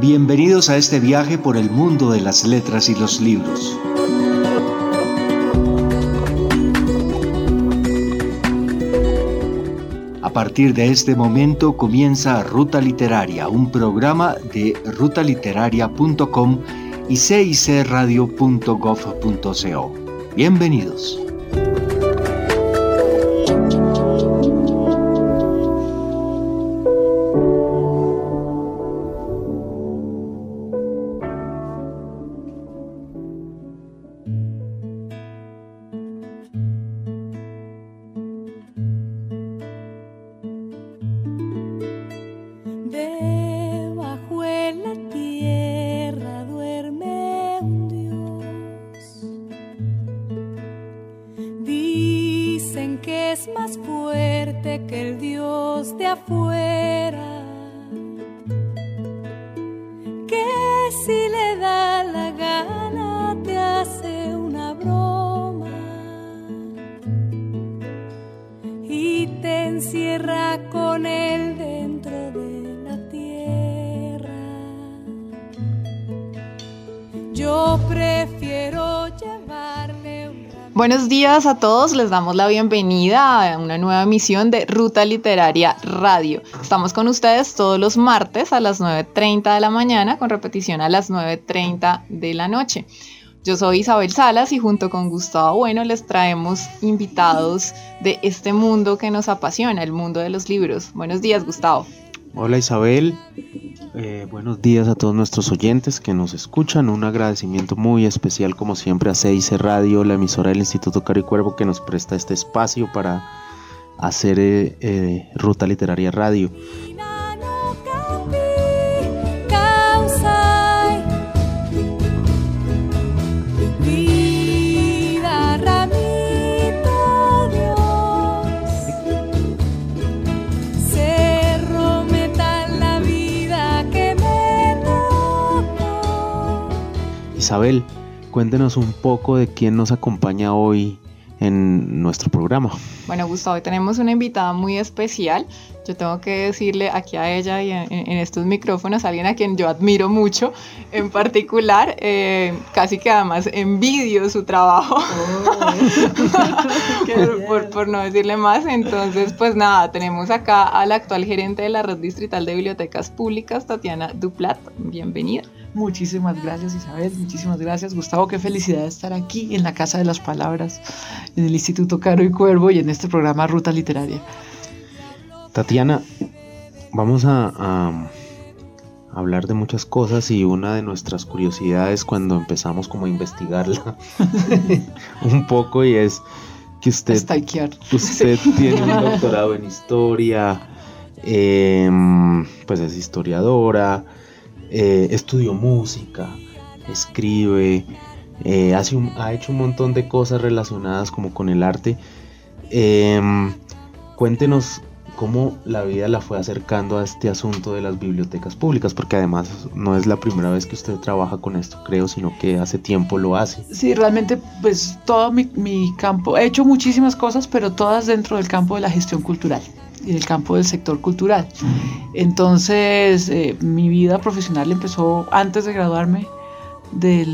Bienvenidos a este viaje por el mundo de las letras y los libros. A partir de este momento comienza Ruta Literaria, un programa de rutaliteraria.com y CIC Radio.gov.co. Bienvenidos. Buenos días a todos, les damos la bienvenida a una nueva emisión de Ruta Literaria Radio. Estamos con ustedes todos los martes a las 9:30 de la mañana, con repetición a las 9:30 de la noche. Yo soy Isabel Salas y junto con Gustavo Bueno les traemos invitados de este mundo que nos apasiona, el mundo de los libros. Buenos días, Gustavo. Hola Isabel, buenos días a todos nuestros oyentes que nos escuchan. Un agradecimiento muy especial como siempre a CIC Radio, la emisora del Instituto Caro y Cuervo, que nos presta este espacio para hacer Ruta Literaria Radio. Isabel, cuéntenos un poco de quién nos acompaña hoy en nuestro programa. Bueno, Gustavo, hoy tenemos una invitada muy especial. Yo tengo que decirle aquí a ella y en estos micrófonos, alguien a quien yo admiro mucho en particular, casi que además envidio su trabajo, por no decirle más. Entonces, pues nada, tenemos acá a la actual gerente de la Red Distrital de Bibliotecas Públicas, Tatiana Duplat. Bienvenida. Muchísimas gracias, Isabel, muchísimas gracias, Gustavo. Qué felicidad estar aquí en la Casa de las Palabras, en el Instituto Caro y Cuervo y en este programa Ruta Literaria. Tatiana, vamos a hablar de muchas cosas, y una de nuestras curiosidades cuando empezamos como a investigarla un poco, y es que usted tiene un doctorado en historia, pues es historiadora. Estudió música, escribe, ha hecho un montón de cosas relacionadas como con el arte. Cuéntenos cómo la vida la fue acercando a este asunto de las bibliotecas públicas, porque además no es la primera vez que usted trabaja con esto, creo, sino que hace tiempo lo hace. Sí, realmente pues todo mi campo, he hecho muchísimas cosas, pero todas dentro del campo de la gestión cultural y del campo del sector cultural. Entonces, mi vida profesional empezó antes de graduarme de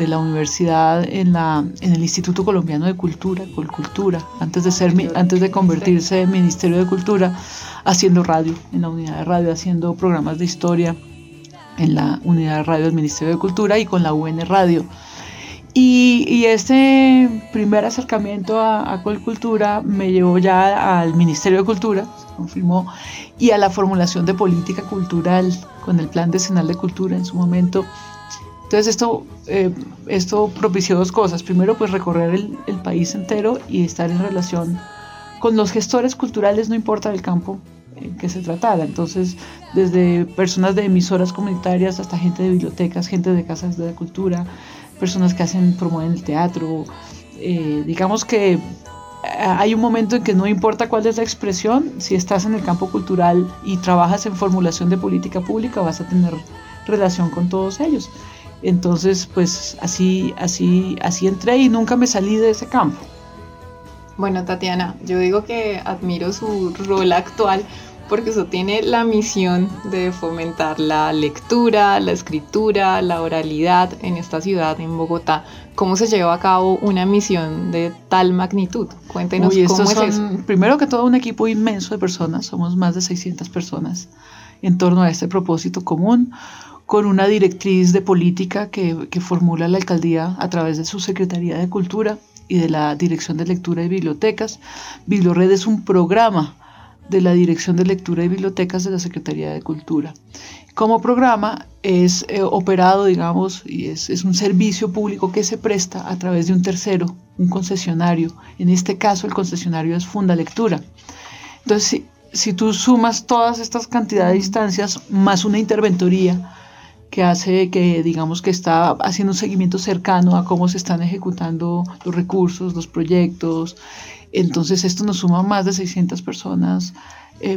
la universidad en el Instituto Colombiano de Cultura, Colcultura, antes de convertirse en Ministerio de Cultura, haciendo radio, en la unidad de radio, haciendo programas de historia en la unidad de radio del Ministerio de Cultura y con la UN Radio. Y este primer acercamiento a Colcultura me llevó ya al Ministerio de Cultura, se confirmó, y a la formulación de política cultural con el Plan Decenal de Cultura en su momento. Entonces esto propició dos cosas. Primero, pues recorrer el país entero y estar en relación con los gestores culturales, no importa el campo en que se tratara. Entonces, desde personas de emisoras comunitarias hasta gente de bibliotecas, gente de casas de la cultura, personas que promueven el teatro. Digamos que hay un momento en que no importa cuál es la expresión, si estás en el campo cultural y trabajas en formulación de política pública, vas a tener relación con todos ellos. Entonces, pues así entré y nunca me salí de ese campo. Bueno, Tatiana, yo digo que admiro su rol actual, porque eso tiene la misión de fomentar la lectura, la escritura, la oralidad en esta ciudad, en Bogotá. ¿Cómo se lleva a cabo una misión de tal magnitud? Cuéntenos cómo es eso. Primero que todo, un equipo inmenso de personas, somos más de 600 personas en torno a este propósito común, con una directriz de política que formula la alcaldía a través de su Secretaría de Cultura y de la Dirección de Lectura y Bibliotecas. Bibliored es un programa de la Dirección de Lectura y Bibliotecas de la Secretaría de Cultura. Como programa es operado, digamos, y es un servicio público que se presta a través de un tercero, un concesionario. En este caso, el concesionario es Funda Lectura. Entonces, si tú sumas todas estas cantidades de instancias, más una interventoría que hace que, digamos, que está haciendo un seguimiento cercano a cómo se están ejecutando los recursos, los proyectos. Entonces, esto nos suma más de 600 personas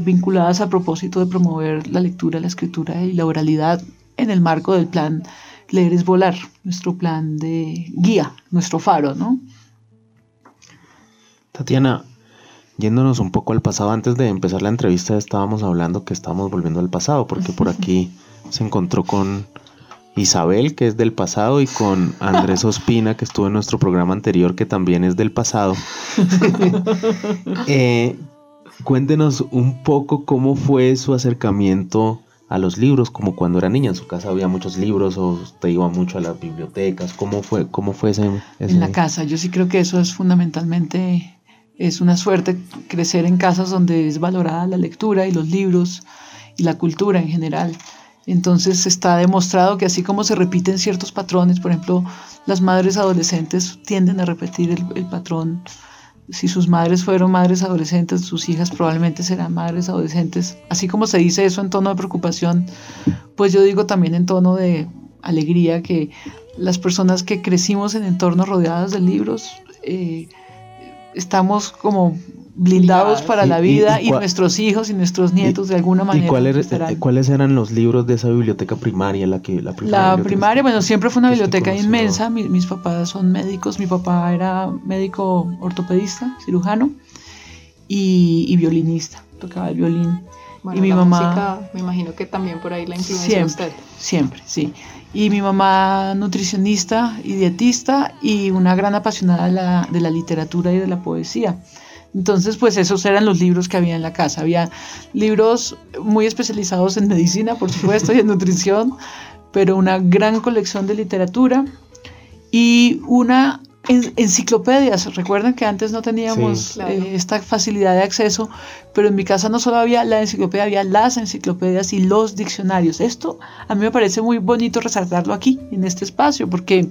vinculadas a propósito de promover la lectura, la escritura y la oralidad en el marco del plan Leer es Volar, nuestro plan de guía, nuestro faro, ¿no? Tatiana, yéndonos un poco al pasado, antes de empezar la entrevista estábamos hablando que estábamos volviendo al pasado, porque por aquí se encontró con Isabel, que es del pasado, y con Andrés Ospina, que estuvo en nuestro programa anterior, que también es del pasado. Cuéntenos un poco cómo fue su acercamiento a los libros, como cuando era niña. En su casa había muchos libros, o usted iba mucho a las bibliotecas. ¿Cómo fue ese? En la casa, yo sí creo que eso es fundamentalmente... Es una suerte crecer en casas donde es valorada la lectura y los libros y la cultura en general. Entonces está demostrado que así como se repiten ciertos patrones, por ejemplo, las madres adolescentes tienden a repetir el patrón. Si sus madres fueron madres adolescentes, sus hijas probablemente serán madres adolescentes. Así como se dice eso en tono de preocupación, pues yo digo también en tono de alegría que las personas que crecimos en entornos rodeados de libros, estamos como blindados para la vida y nuestros hijos y nuestros nietos de alguna manera. ¿Y cuáles eran los libros de esa biblioteca primaria? La primaria, bueno, siempre fue una biblioteca inmensa. Mis papás son médicos, mi papá era médico ortopedista, cirujano y violinista, tocaba el violín. Bueno, y mi mamá, música, me imagino que también por ahí la influencia de usted. Siempre, sí. Y mi mamá nutricionista y dietista y una gran apasionada de la literatura y de la poesía. Entonces, pues esos eran los libros que había en la casa. Había libros muy especializados en medicina, por supuesto, y en nutrición, pero una gran colección de literatura y una... enciclopedias, recuerden que antes no teníamos esta facilidad de acceso, pero en mi casa no solo había la enciclopedia, había las enciclopedias y los diccionarios. Esto a mí me parece muy bonito resaltarlo aquí, en este espacio, porque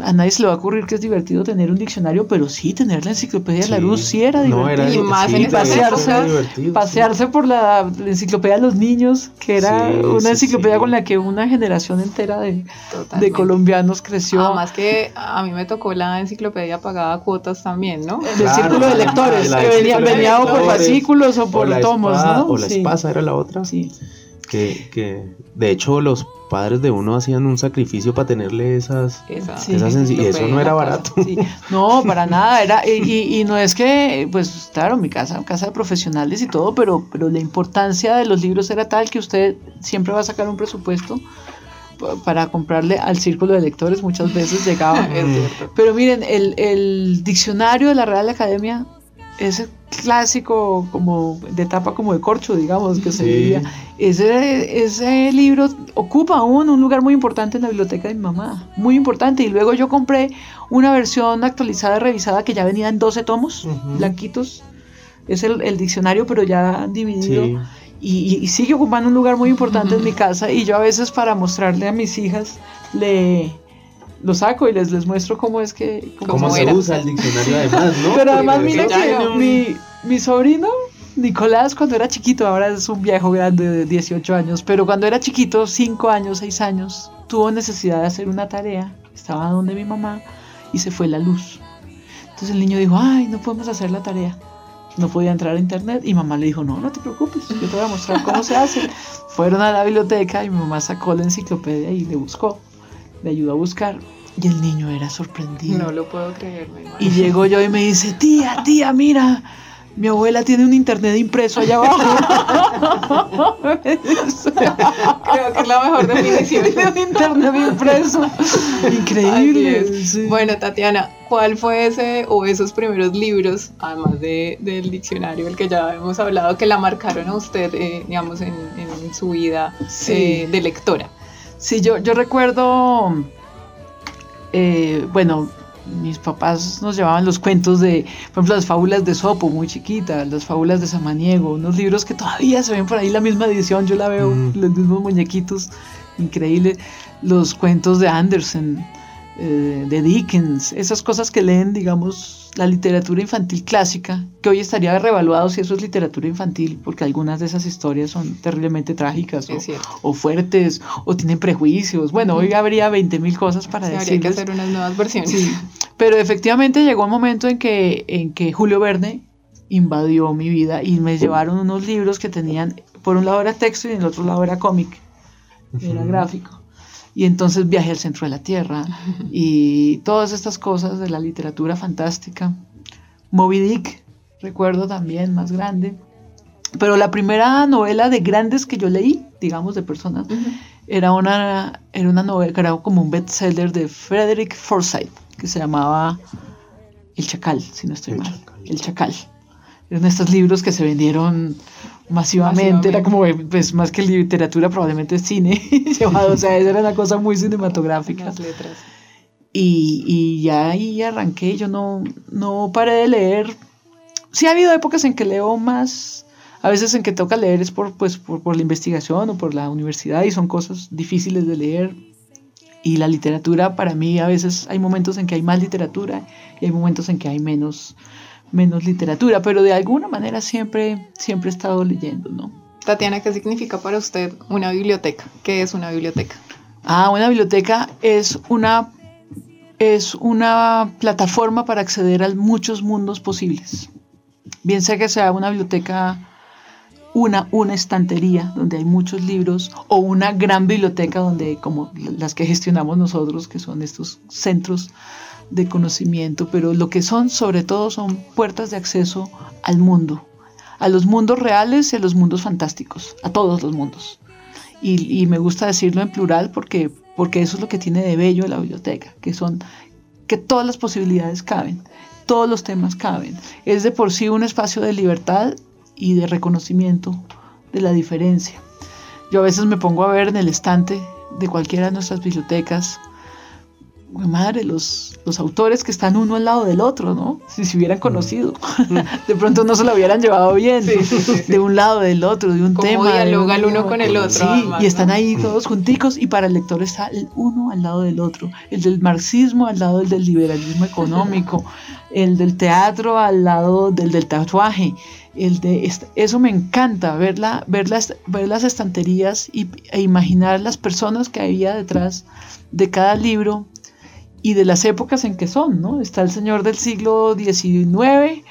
a nadie se le va a ocurrir que es divertido tener un diccionario, pero sí tener la enciclopedia de la luz sí era divertido. No era, y más en pasearse por la enciclopedia de los niños, que era una enciclopedia con la que una generación entera de colombianos creció. Además que a mí me tocó la enciclopedia pagada a cuotas también, ¿no? Claro, el círculo de lectores, que venía o por fascículos o por tomos, ¿no? O la espasa era la otra. Sí. Que de hecho los padres de uno hacían un sacrificio para tenerle esas y eso no era barato. Sí. No, para nada, era y no es que, pues claro, mi casa de profesionales y todo, pero la importancia de los libros era tal que usted siempre va a sacar un presupuesto para comprarle al círculo de lectores, muchas veces llegaba. Pero miren, el diccionario de la Real Academia es clásico, como de tapa como de corcho, digamos, que se diría. Ese libro ocupa aún un lugar muy importante en la biblioteca de mi mamá, muy importante. Y luego yo compré una versión actualizada, revisada, que ya venía en 12 tomos blanquitos. Es el diccionario, pero ya dividido. Sí. Y sigue ocupando un lugar muy importante en mi casa. Y yo a veces, para mostrarle a mis hijas, lo saco y les muestro cómo es que... Cómo se usa el diccionario además, ¿no? Pero además, mira que mi sobrino Nicolás, cuando era chiquito, ahora es un viejo grande de 18 años, pero cuando era chiquito, 5 años, 6 años, tuvo necesidad de hacer una tarea, estaba donde mi mamá, y se fue la luz. Entonces el niño dijo, ay, no podemos hacer la tarea. No podía entrar a internet, y mamá le dijo, no te preocupes, yo te voy a mostrar cómo se hace. Fueron a la biblioteca y mi mamá sacó la enciclopedia y le buscó. Me ayudó a buscar y el niño era sorprendido. No lo puedo creer, mi hermano. Y llegó yo y me dice, tía, mira, mi abuela tiene un internet impreso allá abajo. Creo que es la mejor definición de un internet impreso. Increíble. Sí. Bueno, Tatiana, ¿cuál fue ese o esos primeros libros, además del diccionario, el que ya hemos hablado, que la marcaron a usted, digamos, en su vida de lectora? Sí, yo recuerdo, bueno, mis papás nos llevaban los cuentos de, por ejemplo, las fábulas de Sopo, muy chiquita, las fábulas de Samaniego, unos libros que todavía se ven por ahí, la misma edición, yo la veo, los mismos muñequitos, increíble, los cuentos de Andersen, de Dickens, esas cosas que leen, digamos, la literatura infantil clásica, que hoy estaría revaluado si eso es literatura infantil, porque algunas de esas historias son terriblemente trágicas o fuertes, o tienen prejuicios. Bueno, hoy habría 20.000 cosas para decirles. Habría que hacer unas nuevas versiones. Sí. Pero efectivamente llegó un momento en que Julio Verne invadió mi vida y me llevaron unos libros que tenían, por un lado era texto y en el otro lado era cómic, era gráfico. Y entonces Viaje al Centro de la Tierra y todas estas cosas de la literatura fantástica. Moby Dick, recuerdo también, más grande. Pero la primera novela de grandes que yo leí, digamos, de personas, era una novela que era como un bestseller de Frederick Forsyth, que se llamaba El Chacal, si no estoy mal. El Chacal. Eran estos libros que se vendieron masivamente, era como, pues, más que literatura, probablemente cine llevado, o sea, esa era una cosa muy cinematográfica. Las letras. Y ya ahí arranqué, yo no paré de leer. Sí ha habido épocas en que leo más, a veces en que toca leer es por la investigación o por la universidad y son cosas difíciles de leer. Y la literatura, para mí, a veces hay momentos en que hay más literatura y hay momentos en que hay menos literatura, pero de alguna manera siempre he estado leyendo, ¿no? Tatiana, ¿qué significa para usted una biblioteca? ¿Qué es una biblioteca? Una biblioteca es una plataforma para acceder a muchos mundos posibles. Bien sea que sea una biblioteca, una estantería donde hay muchos libros, o una gran biblioteca donde, como las que gestionamos nosotros, que son estos centros de conocimiento, pero lo que son, sobre todo, son puertas de acceso al mundo, a los mundos reales y a los mundos fantásticos, a todos los mundos. Y me gusta decirlo en plural porque eso es lo que tiene de bello la biblioteca, que todas las posibilidades caben, todos los temas caben. Es de por sí un espacio de libertad y de reconocimiento de la diferencia. Yo a veces me pongo a ver en el estante de cualquiera de nuestras bibliotecas, madre, los autores que están uno al lado del otro, ¿no? Si se hubieran conocido, de pronto no se lo hubieran llevado bien, de un lado del otro, de un tema. Como dialoga el uno con el otro. Sí, además, y están ahí todos junticos, y para el lector está el uno al lado del otro, el del marxismo al lado del liberalismo económico, el del teatro al lado del tatuaje, eso me encanta, ver las estanterías e imaginar las personas que había detrás de cada libro, y de las épocas en que son, ¿no? Está el señor del siglo XIX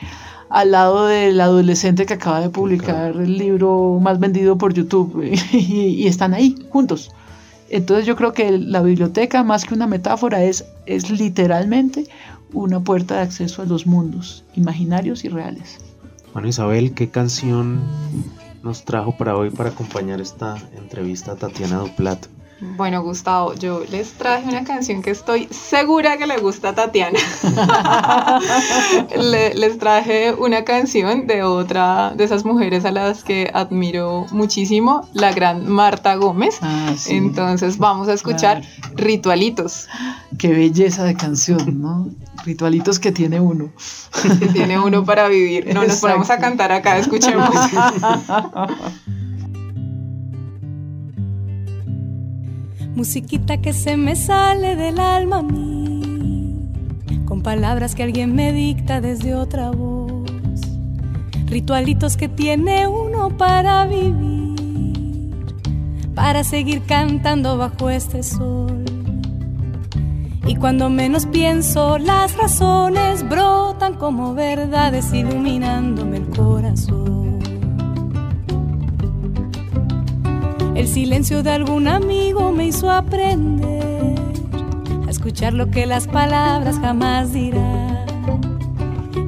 al lado del adolescente que acaba de publicar el libro más vendido por YouTube, y están ahí, juntos. Entonces yo creo que la biblioteca, más que una metáfora, es literalmente una puerta de acceso a los mundos imaginarios y reales. Bueno, Isabel, ¿qué canción nos trajo para hoy para acompañar esta entrevista a Tatiana Duplat? Bueno, Gustavo, yo les traje una canción que estoy segura que le gusta a Tatiana. Les traje una canción de otra de esas mujeres a las que admiro muchísimo, la gran Marta Gómez. Sí. Entonces vamos a escuchar Ritualitos. Qué belleza de canción, ¿no? Ritualitos que tiene uno. Que tiene uno para vivir. No, nos ponemos a cantar acá, escuchemos. Musiquita que se me sale del alma a mí, con palabras que alguien me dicta desde otra voz. Ritualitos que tiene uno para vivir, para seguir cantando bajo este sol. Y cuando menos pienso, las razones brotan como verdades iluminándome el corazón. El silencio de algún amigo me hizo aprender a escuchar lo que las palabras jamás dirán.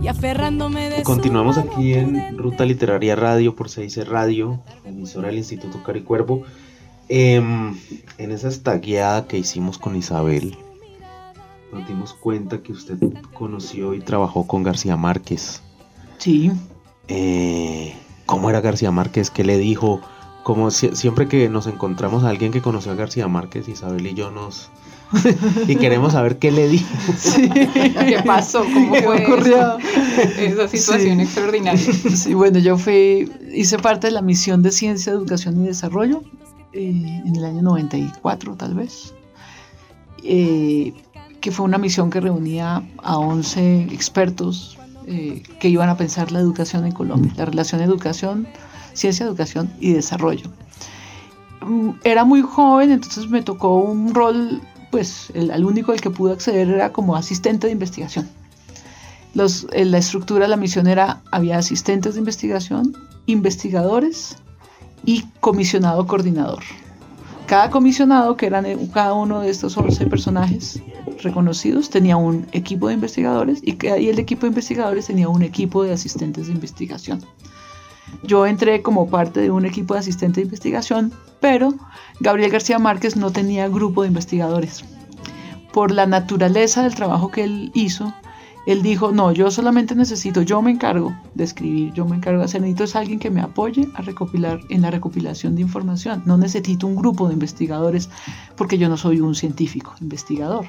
y aferrándome de... Continuamos aquí en Ruta Literaria Radio por CIC Radio, emisora del Instituto Caro y Cuervo. En esa estagueada que hicimos con Isabel, nos dimos cuenta que usted conoció y trabajó con García Márquez. Sí. ¿Cómo era García Márquez? ¿Qué le dijo? Como siempre que nos encontramos a alguien que conoció a García Márquez, Isabel y yo nos... y queremos saber qué le dijo. Sí. ¿Qué pasó? ¿Cómo fue eso? Esa situación extraordinaria. Sí, bueno, yo hice parte de la misión de Ciencia, Educación y Desarrollo en el año 94, tal vez, que fue una misión que reunía a 11 expertos que iban a pensar la educación en Colombia, la relación educación, ciencia, educación y desarrollo. Era muy joven, entonces me tocó un rol, pues el único al que pude acceder era como asistente de investigación. La estructura de la misión había asistentes de investigación, investigadores y comisionado coordinador. Cada comisionado, que eran cada uno de estos 11 personajes reconocidos, tenía un equipo de investigadores y el equipo de investigadores tenía un equipo de asistentes de investigación. Yo entré como parte de un equipo de asistente de investigación, pero Gabriel García Márquez no tenía grupo de investigadores. Por la naturaleza del trabajo que él hizo, él dijo, no, yo solamente yo me encargo de escribir, yo me encargo de hacer, necesito es alguien que me apoye a recopilar en la recopilación de información. No necesito un grupo de investigadores porque yo no soy un científico investigador.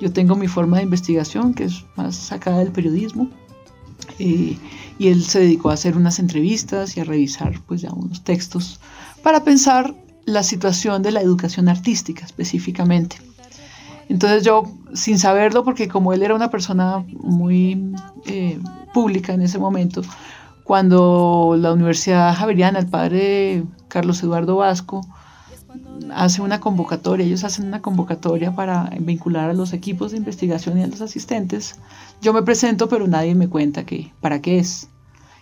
Yo tengo mi forma de investigación que es más sacada del periodismo. Y él se dedicó a hacer unas entrevistas y a revisar pues ya unos textos para pensar la situación de la educación artística específicamente. Entonces yo, sin saberlo, porque como él era una persona muy pública en ese momento, cuando la Universidad Javeriana, el padre Carlos Eduardo Vasco, ellos hacen una convocatoria para vincular a los equipos de investigación y a los asistentes. Yo me presento, pero nadie me cuenta para qué es.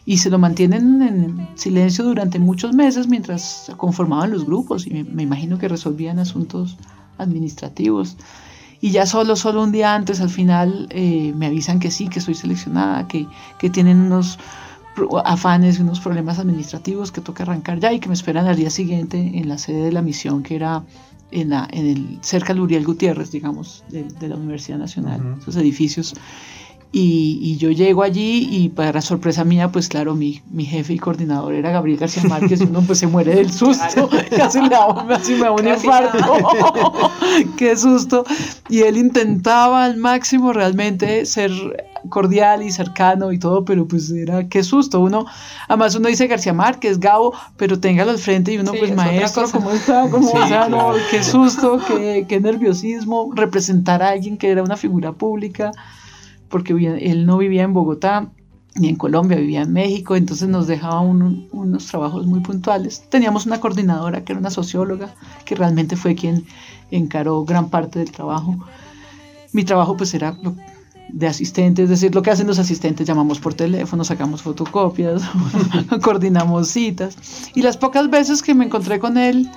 Y se lo mantienen en silencio durante muchos meses mientras conformaban los grupos. Y me imagino que resolvían asuntos administrativos. Y ya solo un día antes, al final, me avisan que sí, que soy seleccionada, que tienen unos afanes, unos problemas administrativos que toca arrancar ya y que me esperan al día siguiente en la sede de la misión, que era cerca del Uriel Gutiérrez, digamos, de la Universidad Nacional, esos edificios. Y yo llego allí y para sorpresa mía, pues claro, mi jefe y coordinador era Gabriel García Márquez y uno pues se muere del susto, casi me da un infarto, qué susto. Y él intentaba al máximo realmente ser cordial y cercano y todo, pero pues era qué susto. Además uno dice García Márquez, Gabo, pero téngalo al frente y uno sí, pues maestro, ¿cómo está? ¿Cómo sí, claro. No, qué susto, qué nerviosismo representar a alguien que era una figura pública, porque él no vivía en Bogotá ni en Colombia, vivía en México, entonces nos dejaba unos trabajos muy puntuales. Teníamos una coordinadora que era una socióloga, que realmente fue quien encaró gran parte del trabajo. Mi trabajo pues era de asistente, es decir, lo que hacen los asistentes, llamamos por teléfono, sacamos fotocopias, coordinamos citas. Y las pocas veces que me encontré con él,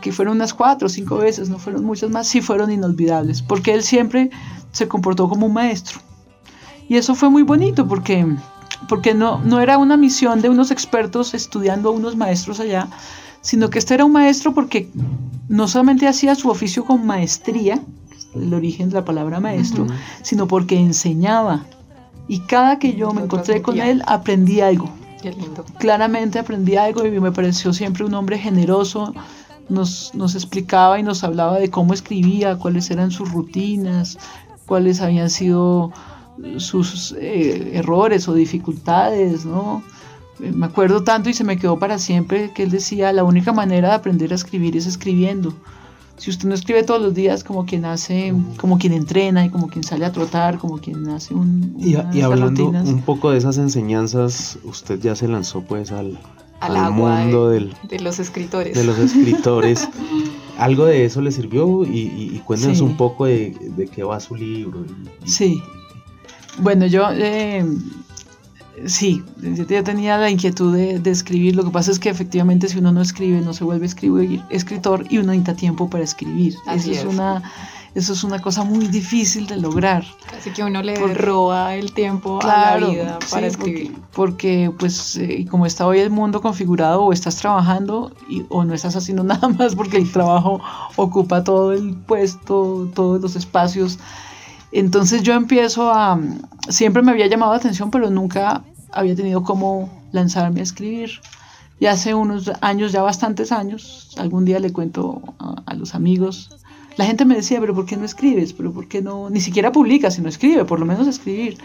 que fueron unas 4 o 5 veces, no fueron muchas más, sí fueron inolvidables, porque él siempre se comportó como un maestro. Y eso fue muy bonito porque no era una misión de unos expertos estudiando a unos maestros allá, sino que este era un maestro porque no solamente hacía su oficio con maestría, el origen de la palabra maestro, sino porque enseñaba. Y cada que yo me encontré con él, aprendí algo. Qué lindo. Claramente aprendí algo y me pareció siempre un hombre generoso. Nos explicaba y nos hablaba de cómo escribía, cuáles eran sus rutinas, cuáles habían sido sus errores o dificultades, ¿no? Me acuerdo tanto y se me quedó para siempre que él decía, la única manera de aprender a escribir es escribiendo. Si usted no escribe todos los días, como quien hace, como quien entrena y como quien sale a trotar, como quien hace y hablando rutinas. Un poco de esas enseñanzas, usted ya se lanzó pues al mundo de los escritores. De los escritores. Algo de eso le sirvió y cuéntanos un poco de qué va su libro. Sí. Bueno, yo yo tenía la inquietud de escribir. Lo que pasa es que efectivamente si uno no escribe, no se vuelve escritor y uno necesita tiempo para escribir. Así eso es. Eso es una cosa muy difícil de lograr. Así que uno le roba el tiempo, claro, a la vida para escribir. Porque pues como está hoy el mundo configurado, o estás trabajando o no estás haciendo nada más, porque el trabajo ocupa todo el puesto, todos los espacios. Entonces yo empiezo a... Siempre me había llamado la atención, pero nunca había tenido cómo lanzarme a escribir. Y hace unos años, ya bastantes años, algún día le cuento a los amigos, la gente me decía, pero ¿por qué no escribes? ¿Pero por qué no? Ni siquiera publicas, sino escribe, por lo menos escribir.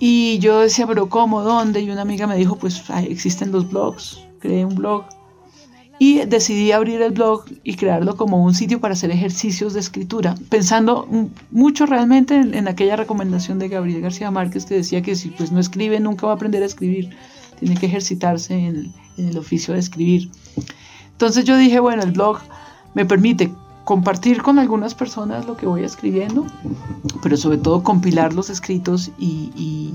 Y yo decía, pero ¿cómo? ¿Dónde? Y una amiga me dijo, pues existen los blogs, creé un blog. Y decidí abrir el blog y crearlo como un sitio para hacer ejercicios de escritura, pensando mucho realmente en aquella recomendación de Gabriel García Márquez, que decía que si pues no escribe, nunca va a aprender a escribir. Tiene que ejercitarse en el oficio de escribir. Entonces yo dije, bueno, el blog me permite compartir con algunas personas lo que voy escribiendo, pero sobre todo compilar los escritos y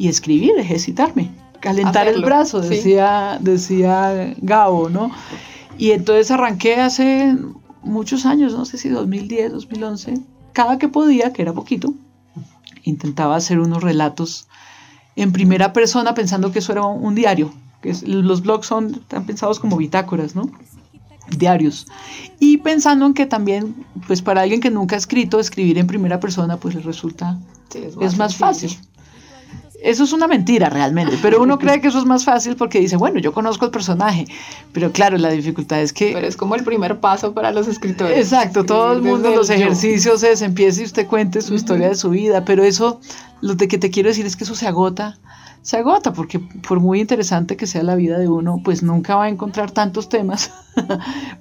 escribir, ejercitarme, calentar el brazo, decía Gabo, ¿no? Y entonces arranqué hace muchos años, no sé si 2010, 2011, cada que podía, que era poquito, intentaba hacer unos relatos en primera persona, pensando que eso era un diario, que los blogs están pensados como bitácoras, ¿no? Diarios. Y pensando en que también, pues para alguien que nunca ha escrito, escribir en primera persona, pues le resulta, es más fácil. Eso es una mentira realmente, pero uno cree que eso es más fácil porque dice, bueno, yo conozco el personaje, pero claro, la dificultad es que... Pero es como el primer paso para los escritores. Exacto, todo el mundo, los ejercicios es, empiece y usted cuente su historia de su vida, pero eso... Lo que te quiero decir es que eso se agota, porque por muy interesante que sea la vida de uno, pues nunca va a encontrar tantos temas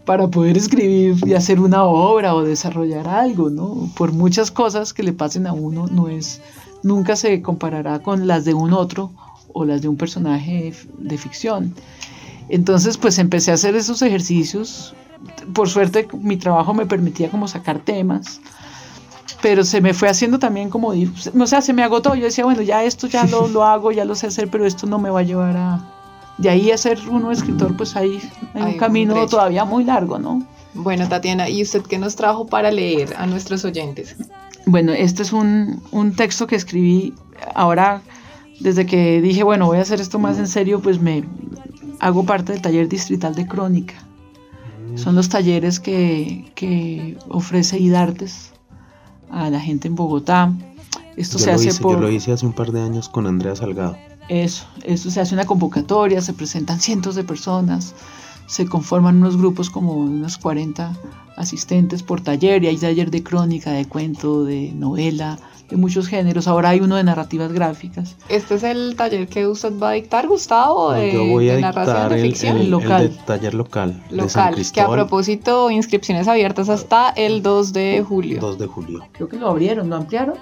para poder escribir y hacer una obra o desarrollar algo, ¿no? Por muchas cosas que le pasen a uno, nunca se comparará con las de un otro o las de un personaje de ficción. Entonces, pues empecé a hacer esos ejercicios. Por suerte, mi trabajo me permitía como sacar temas, pero se me fue haciendo también como, o sea, se me agotó. Yo decía, bueno, ya esto ya lo hago, ya lo sé hacer, pero esto no me va a llevar a... De ahí a ser uno escritor, pues ahí hay un camino todavía muy largo, ¿no? Bueno, Tatiana, ¿y usted qué nos trajo para leer a nuestros oyentes? Bueno, este es un texto que escribí ahora, desde que dije, bueno, voy a hacer esto más en serio, pues me hago parte del taller distrital de crónica. Son los talleres que ofrece IDARTES a la gente en Bogotá. Yo lo hice hace un par de años con Andrea Salgado. Eso se hace una convocatoria, se presentan cientos de personas, se conforman unos grupos como unos 40 asistentes por taller, y hay taller de crónica, de cuento, de novela, de muchos géneros. Ahora hay uno de narrativas gráficas. ¿Este es el taller que usted va a dictar, Gustavo? Yo voy a dictar el taller local de San Cristóbal, que a propósito, inscripciones abiertas hasta el 2 de julio. Creo que lo abrieron, ¿lo ampliaron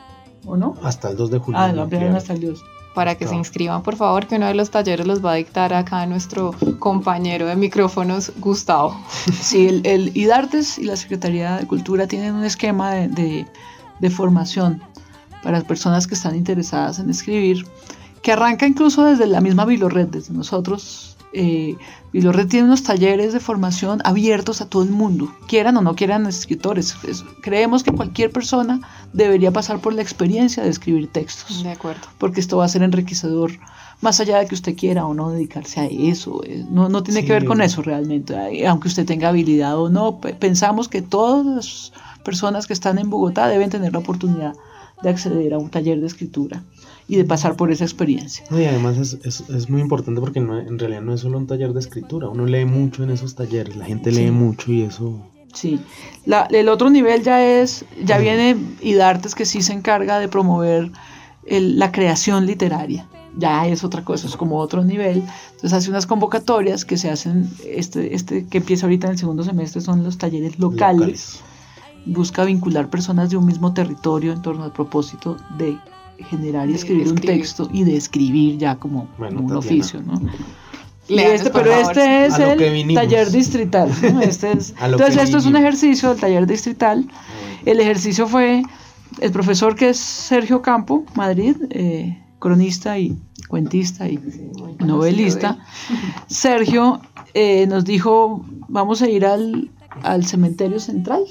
o no? Hasta el 2 de julio. Ah, lo ampliaron hasta el 2. Para que se inscriban, por favor, que uno de los talleres los va a dictar acá nuestro compañero de micrófonos, Gustavo. Sí, el IDARTES y la Secretaría de Cultura tienen un esquema de formación para las personas que están interesadas en escribir, que arranca incluso desde la misma Bibliored, desde nosotros. Bibliored tiene unos talleres de formación abiertos a todo el mundo, quieran o no quieran escritores. Creemos que cualquier persona debería pasar por la experiencia de escribir textos. De acuerdo. Porque esto va a ser enriquecedor, más allá de que usted quiera o no dedicarse a eso. No tiene que ver con eso realmente, aunque usted tenga habilidad o no. Pensamos que todas las personas que están en Bogotá deben tener la oportunidad de acceder a un taller de escritura y de pasar por esa experiencia. No, y además es muy importante porque en realidad no es solo un taller de escritura, uno lee mucho en esos talleres, la gente lee mucho y eso... Sí, el otro nivel ya viene IDARTES, que sí se encarga de promover la creación literaria, ya es otra cosa, es como otro nivel. Entonces hace unas convocatorias que se hacen, que empieza ahorita en el segundo semestre, son los talleres locales. Busca vincular personas de un mismo territorio en torno al propósito de generar y escribir un texto y de escribir ya como un oficio, ¿no? Pero este es el taller distrital, ¿no? Entonces esto es un ejercicio del taller distrital. El ejercicio fue el profesor, que es Sergio Campo Madrid, cronista y cuentista y novelista. Sergio nos dijo, vamos a ir al cementerio central.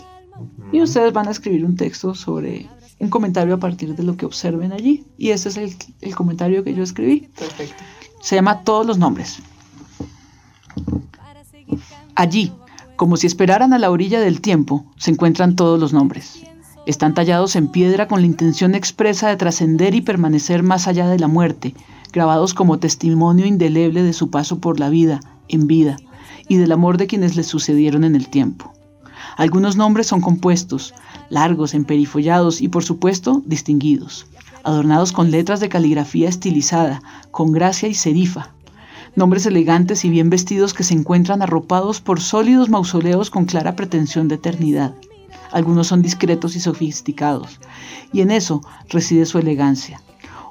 y ustedes van a escribir un texto sobre un comentario a partir de lo que observen allí, y este es el comentario que yo escribí. Perfecto. Se llama Todos los nombres. Allí, como si esperaran a la orilla del tiempo, se encuentran todos los nombres. Están tallados en piedra con la intención expresa de trascender y permanecer más allá de la muerte, grabados como testimonio indeleble de su paso por la vida, en vida, y del amor de quienes les sucedieron en el tiempo. Algunos nombres son compuestos, largos, emperifollados y, por supuesto, distinguidos, adornados con letras de caligrafía estilizada, con gracia y serifa. Nombres elegantes y bien vestidos que se encuentran arropados por sólidos mausoleos con clara pretensión de eternidad. Algunos son discretos y sofisticados, y en eso reside su elegancia.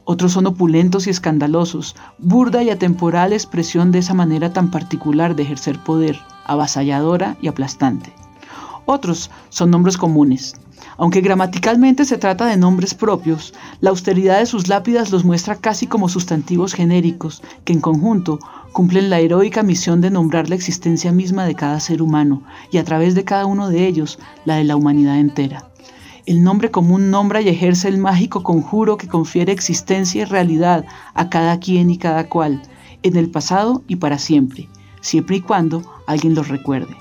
Otros son opulentos y escandalosos, burda y atemporal expresión de esa manera tan particular de ejercer poder, avasalladora y aplastante. Otros son nombres comunes. Aunque gramaticalmente se trata de nombres propios, la austeridad de sus lápidas los muestra casi como sustantivos genéricos que en conjunto cumplen la heroica misión de nombrar la existencia misma de cada ser humano y a través de cada uno de ellos la de la humanidad entera. El nombre común nombra y ejerce el mágico conjuro que confiere existencia y realidad a cada quien y cada cual, en el pasado y para siempre, siempre y cuando alguien los recuerde.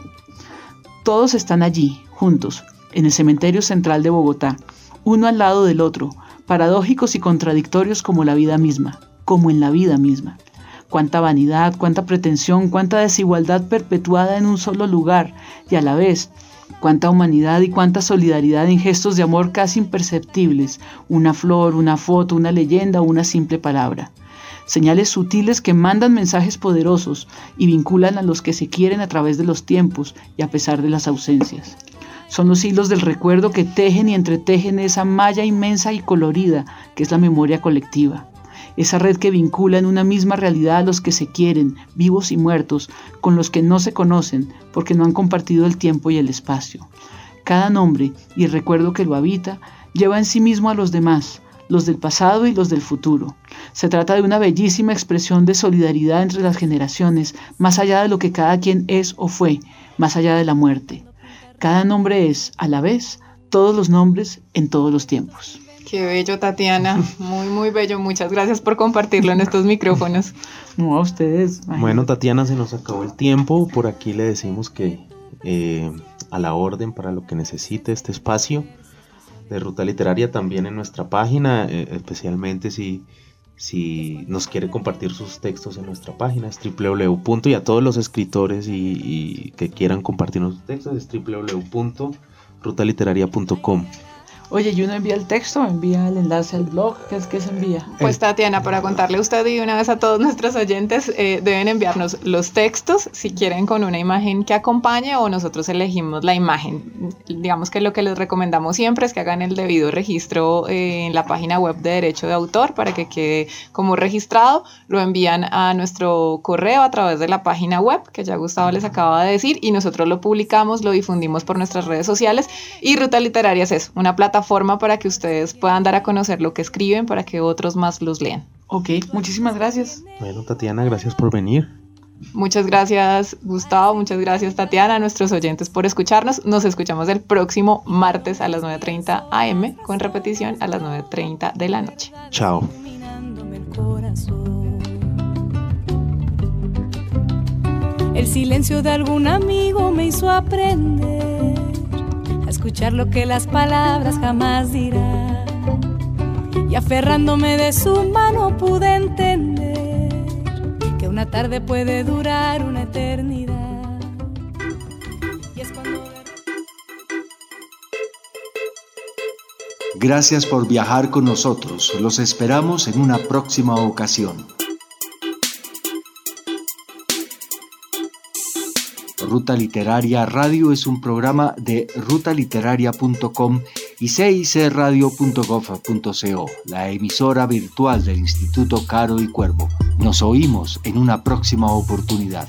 Todos están allí, juntos, en el cementerio central de Bogotá, uno al lado del otro, paradójicos y contradictorios como la vida misma, como en la vida misma. Cuánta vanidad, cuánta pretensión, cuánta desigualdad perpetuada en un solo lugar, y a la vez, cuánta humanidad y cuánta solidaridad en gestos de amor casi imperceptibles, una flor, una foto, una leyenda, una simple palabra. Señales sutiles que mandan mensajes poderosos y vinculan a los que se quieren a través de los tiempos y a pesar de las ausencias. Son los hilos del recuerdo que tejen y entretejen esa malla inmensa y colorida que es la memoria colectiva. Esa red que vincula en una misma realidad a los que se quieren, vivos y muertos, con los que no se conocen porque no han compartido el tiempo y el espacio. Cada nombre y el recuerdo que lo habita lleva en sí mismo a los demás, los del pasado y los del futuro. Se trata de una bellísima expresión de solidaridad entre las generaciones, más allá de lo que cada quien es o fue, más allá de la muerte. Cada nombre es, a la vez, todos los nombres en todos los tiempos. Qué bello, Tatiana. Muy, muy bello. Muchas gracias por compartirlo en estos micrófonos. No, a ustedes. Imagínate. Bueno, Tatiana, se nos acabó el tiempo. Por aquí le decimos que a la orden para lo que necesite este espacio de Ruta Literaria, también en nuestra página, especialmente si nos quiere compartir sus textos en nuestra página, es www. Y a todos los escritores y que quieran compartirnos sus textos, es www.rutaliteraria.com. Oye, ¿y uno envía el texto? ¿Envía el enlace al blog? ¿Qué es que se envía? Pues Tatiana, para contarle a usted y una vez a todos nuestros oyentes, deben enviarnos los textos, si quieren con una imagen que acompañe o nosotros elegimos la imagen. Digamos que lo que les recomendamos siempre es que hagan el debido registro en la página web de Derecho de Autor para que quede como registrado. Lo envían a nuestro correo a través de la página web, que ya Gustavo les acaba de decir, y nosotros lo publicamos, lo difundimos por nuestras redes sociales, y Ruta Literaria es eso, una plataforma para que ustedes puedan dar a conocer lo que escriben para que otros más los lean. Ok, muchísimas gracias. Bueno, Tatiana, gracias por venir. Muchas gracias, Gustavo, muchas gracias, Tatiana, a nuestros oyentes por escucharnos. Nos escuchamos el próximo martes a las 9:30 a.m. con repetición a las 9:30 de la noche. Chao. El silencio de algún amigo me hizo aprender escuchar lo que las palabras jamás dirán, y aferrándome de su mano pude entender que una tarde puede durar una eternidad. Y es cuando... Gracias por viajar con nosotros. Los esperamos en una próxima ocasión. Ruta Literaria Radio es un programa de rutaliteraria.com y cicradio.gov.co, la emisora virtual del Instituto Caro y Cuervo. Nos oímos en una próxima oportunidad.